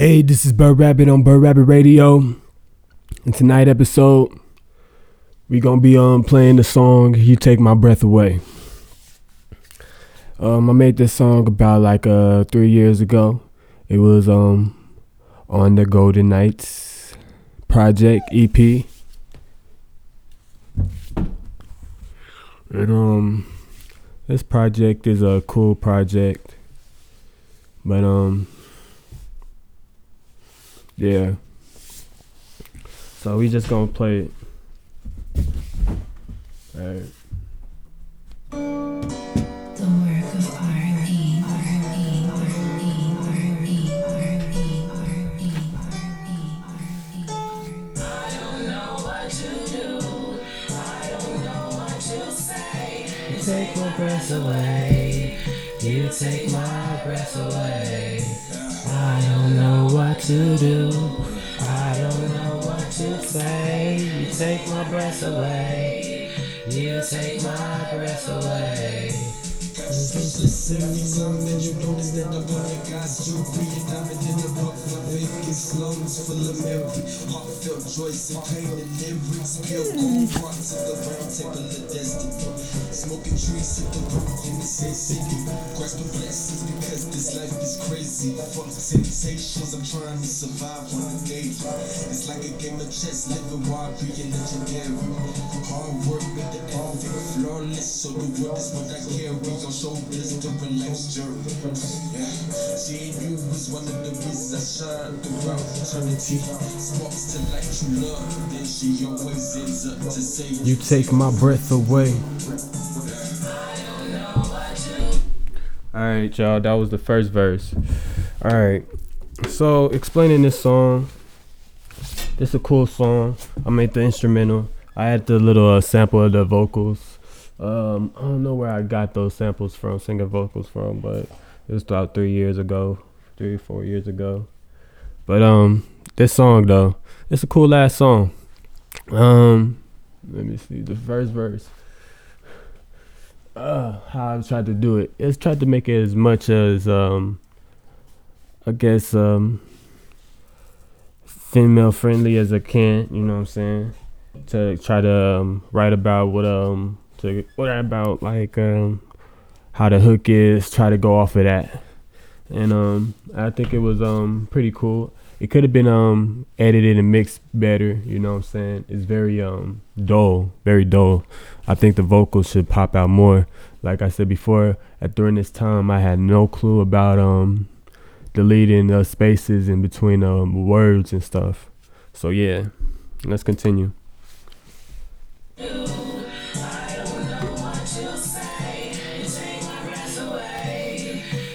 Hey, this is Bird Rabbit on Bird Rabbit Radio, and tonight episode we gonna be playing the song "You Take My Breath Away." I made this song about 3 years ago. It was on the Golden Knights project EP, and this project is a cool project, but yeah. So we just gonna play it. All right. Take my breath away, you take my breath away. I don't know what to do, I don't know what to say. You take my breath away, you take my breath away. Smoking trees at the brook in the same city. Grasp the blessings because this life is crazy. Fuck sensations, I'm trying to survive on a day. It's like a game of chess, living wild, being legendary. Hard work with the end, flawless. So the world is what I carry on shoulders during life's journey. Seeing you was one of the reasons I shine throughout eternity. Sparks to light true love, then she always ends up to say, you take my breath away. Alright, y'all, that was the first verse. Alright, so explaining this song. This is a cool song. I made the instrumental. I had the little sample of the vocals. I don't know where I got those samples from, singing vocals from, but it was about 3 or 4 years ago. But this song, though, it's a cool ass song. Let me see, the first verse. How I tried to do it is tried to make it as much as female friendly as I can, you know what I'm saying, to try to write about how the hook is, try to go off of that. And I think it was pretty cool. It could have been edited and mixed better, you know what I'm saying? It's very dull, very dull. I think the vocals should pop out more. Like I said before, during this time, I had no clue about deleting spaces in between words and stuff. So yeah, let's continue.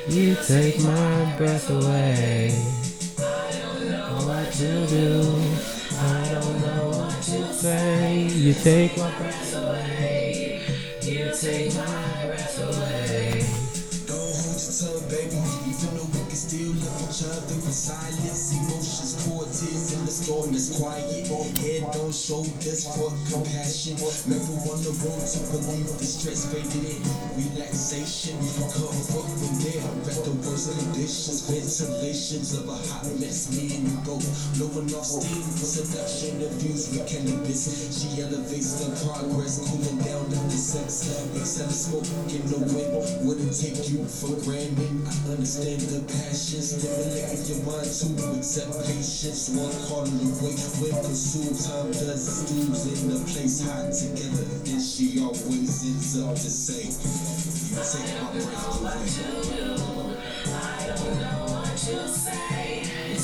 You take my breath away. To do. I don't know what to say. You take my breath away. You take my breath away. Don't hold your tongue, baby. Even though we can still love each other in silence, emotions, poor tears in the storm is quiet. On head, don't show this for compassion. Never on the road to believe the stress faded in. Relaxation, cover up from there. At the worst conditions, ventilations of a hot mess. Me and you go low enough steam for seduction, abuse with cannabis. She elevates the progress, cooling down at the sex. Except smoke in the wind wouldn't take you for granted. I understand the passion, stimulating your mind to accept patience. One call away when consumed, time does its dues in a place hot together. Then she always ends up to say, you take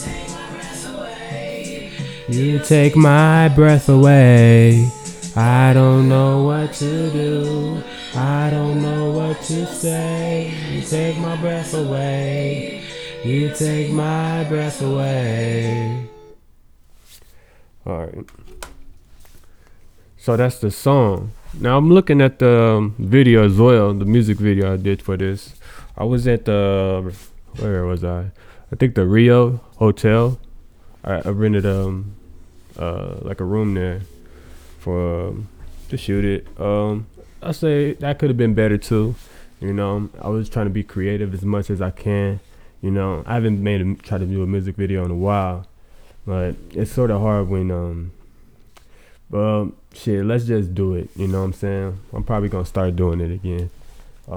my breath away. You take my breath away. I don't know what to do. I don't know what to say. You take my breath away. You take my breath away. All right. So that's the song. Now I'm looking at the video as well, the music video I did for this. I was at the, where was I? I think the Rio Hotel. I rented a room there for to shoot it. I say that could have been better too. You know, I was trying to be creative as much as I can. You know, I haven't tried to do a music video in a while, but it's sort of hard when, well, shit, let's just do it. You know what I'm saying? I'm probably going to start doing it again.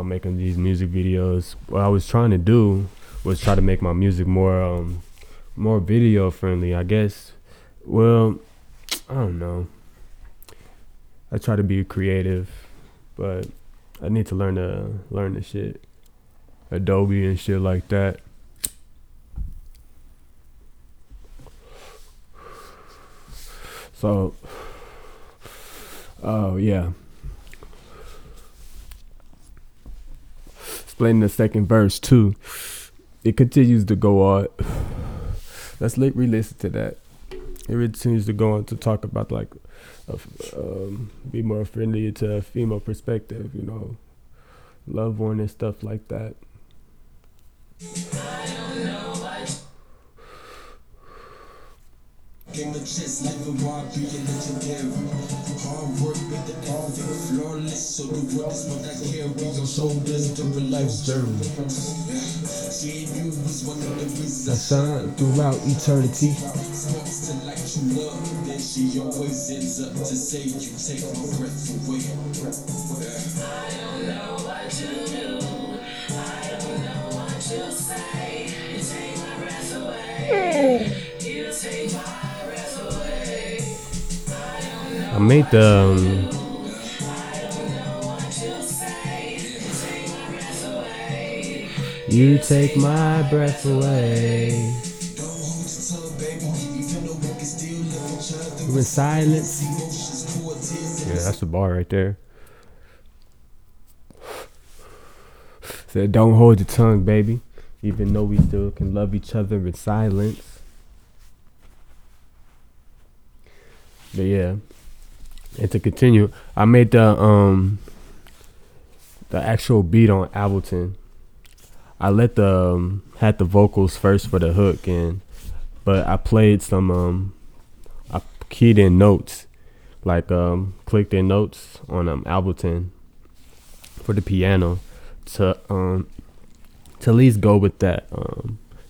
Making these music videos. What I was trying to do was try to make my music more video friendly, I guess. Well, I don't know. I try to be creative, but I need to learn the shit. Adobe and shit like that. So, oh yeah. Explaining the second verse too. It continues to go on. Let's re-listen to that. It continues to go on to talk about be more friendly to a female perspective, you know, love one and stuff like that. I don't know why. Game of chess, never want to be legendary. Hard work with the arm, flawless. So the world is what I carry on shoulders during life's journey. She knew was one of the reasons I shine throughout eternity. Sparks to light you love, then she always ends up to say you take my breath away. I don't know what you do. I don't know what you say. You take my breath away. You take my I made the you take my breath away. We're in silence. Yeah, that's the bar right there. Said, don't hold your tongue, baby. Even though we still can love each other in silence. But yeah. And to continue, I made the actual beat on Ableton. I had the vocals first for the hook, but I played some I keyed in notes, clicked in notes on Ableton for the piano to at least go with that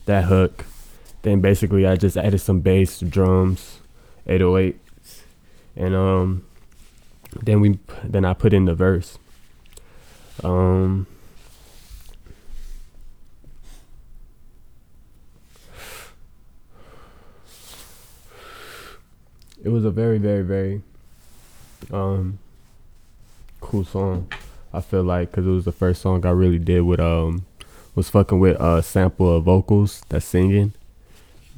hook. Then basically I just added some bass, drums, 808s, and Then I put in the verse. It was a very, very, very cool song. I feel like because it was the first song I really did with was fucking with a sample of vocals that's singing.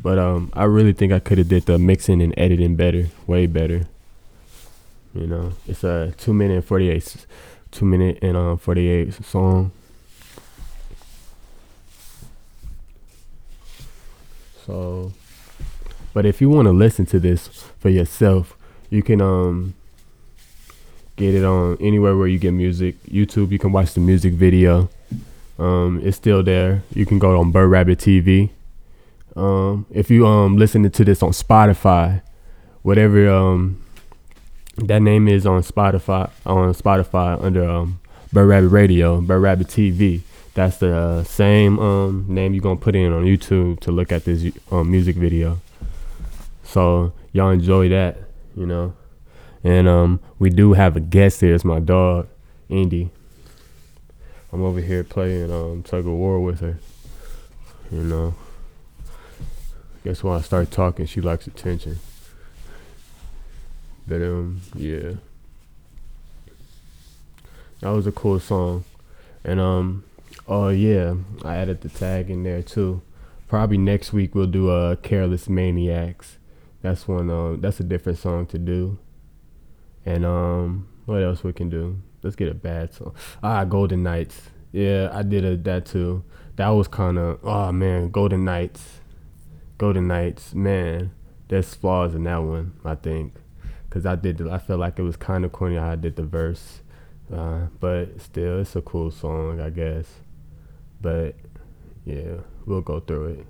But I really think I could have did the mixing and editing better, way better. You know, it's a 2 minute and 48 song. So, but if you want to listen to this for yourself, you can get it on anywhere where you get music. YouTube, you can watch the music video. It's still there. You can go on Bird Rabbit TV. If you listening to this on Spotify, whatever that name is on Spotify under Bird Rabbit Radio, Bird Rabbit TV. That's the same name you're going to put in on YouTube to look at this music video. So y'all enjoy that, you know. And we do have a guest here. It's my dog, Indy. I'm over here playing Tug of War with her, you know. Guess when I start talking, she likes attention. But yeah, that was a cool song. And oh yeah, I added the tag in there too. Probably next week we'll do a Careless Maniacs. That's one. That's a different song to do. And what else we can do? Let's get a bad song. Golden Knights. Yeah, I did that too. That was kind of Golden Knights. Golden Knights, man. There's flaws in that one, I think. Cause I felt like it was kind of corny how I did the verse, but still, it's a cool song, I guess. But yeah, we'll go through it.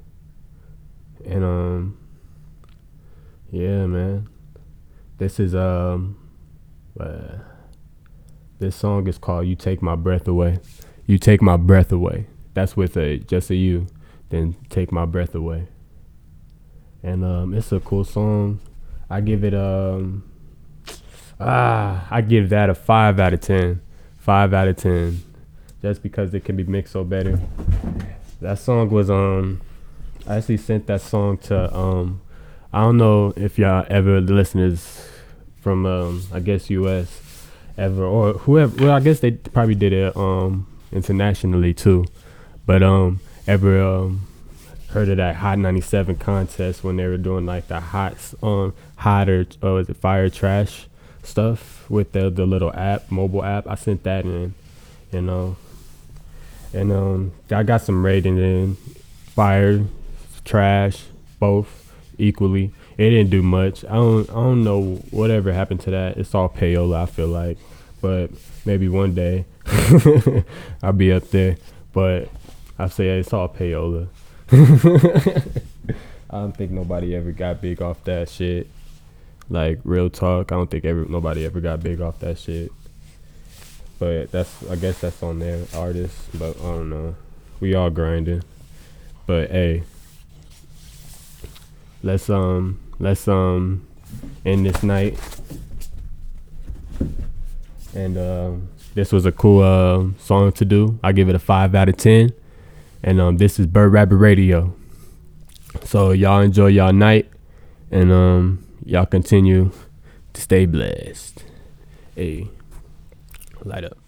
And yeah, man, this is this song is called "You Take My Breath Away." You take my breath away. That's with a U. than Take My Breath Away. And it's a cool song. I give it I give that a 5 out of 10. 5 out of 10. Just because it can be mixed so better. That song was I actually sent that song to I don't know if y'all ever, the listeners from I guess US ever, or whoever, well I guess they probably did it internationally too, but ever heard of that Hot 97 contest when they were doing like the hotter fire trash stuff with the little app, mobile app. I sent that in, you know, and I got some rating in fire, trash, both equally. It didn't do much. I don't know whatever happened to that. It's all payola, I feel like, but maybe one day I'll be up there. But I say it's all payola. I don't think nobody ever got big off that shit. Like real talk, I don't think nobody ever got big off that shit. But I guess that's on their artists. But I don't know. We all grinding. But hey, let's end this night. And this was a cool song to do. I give it a 5 out of 10. And this is Bird Rabbit Radio. So y'all enjoy y'all night, and y'all continue to stay blessed. Hey, light up.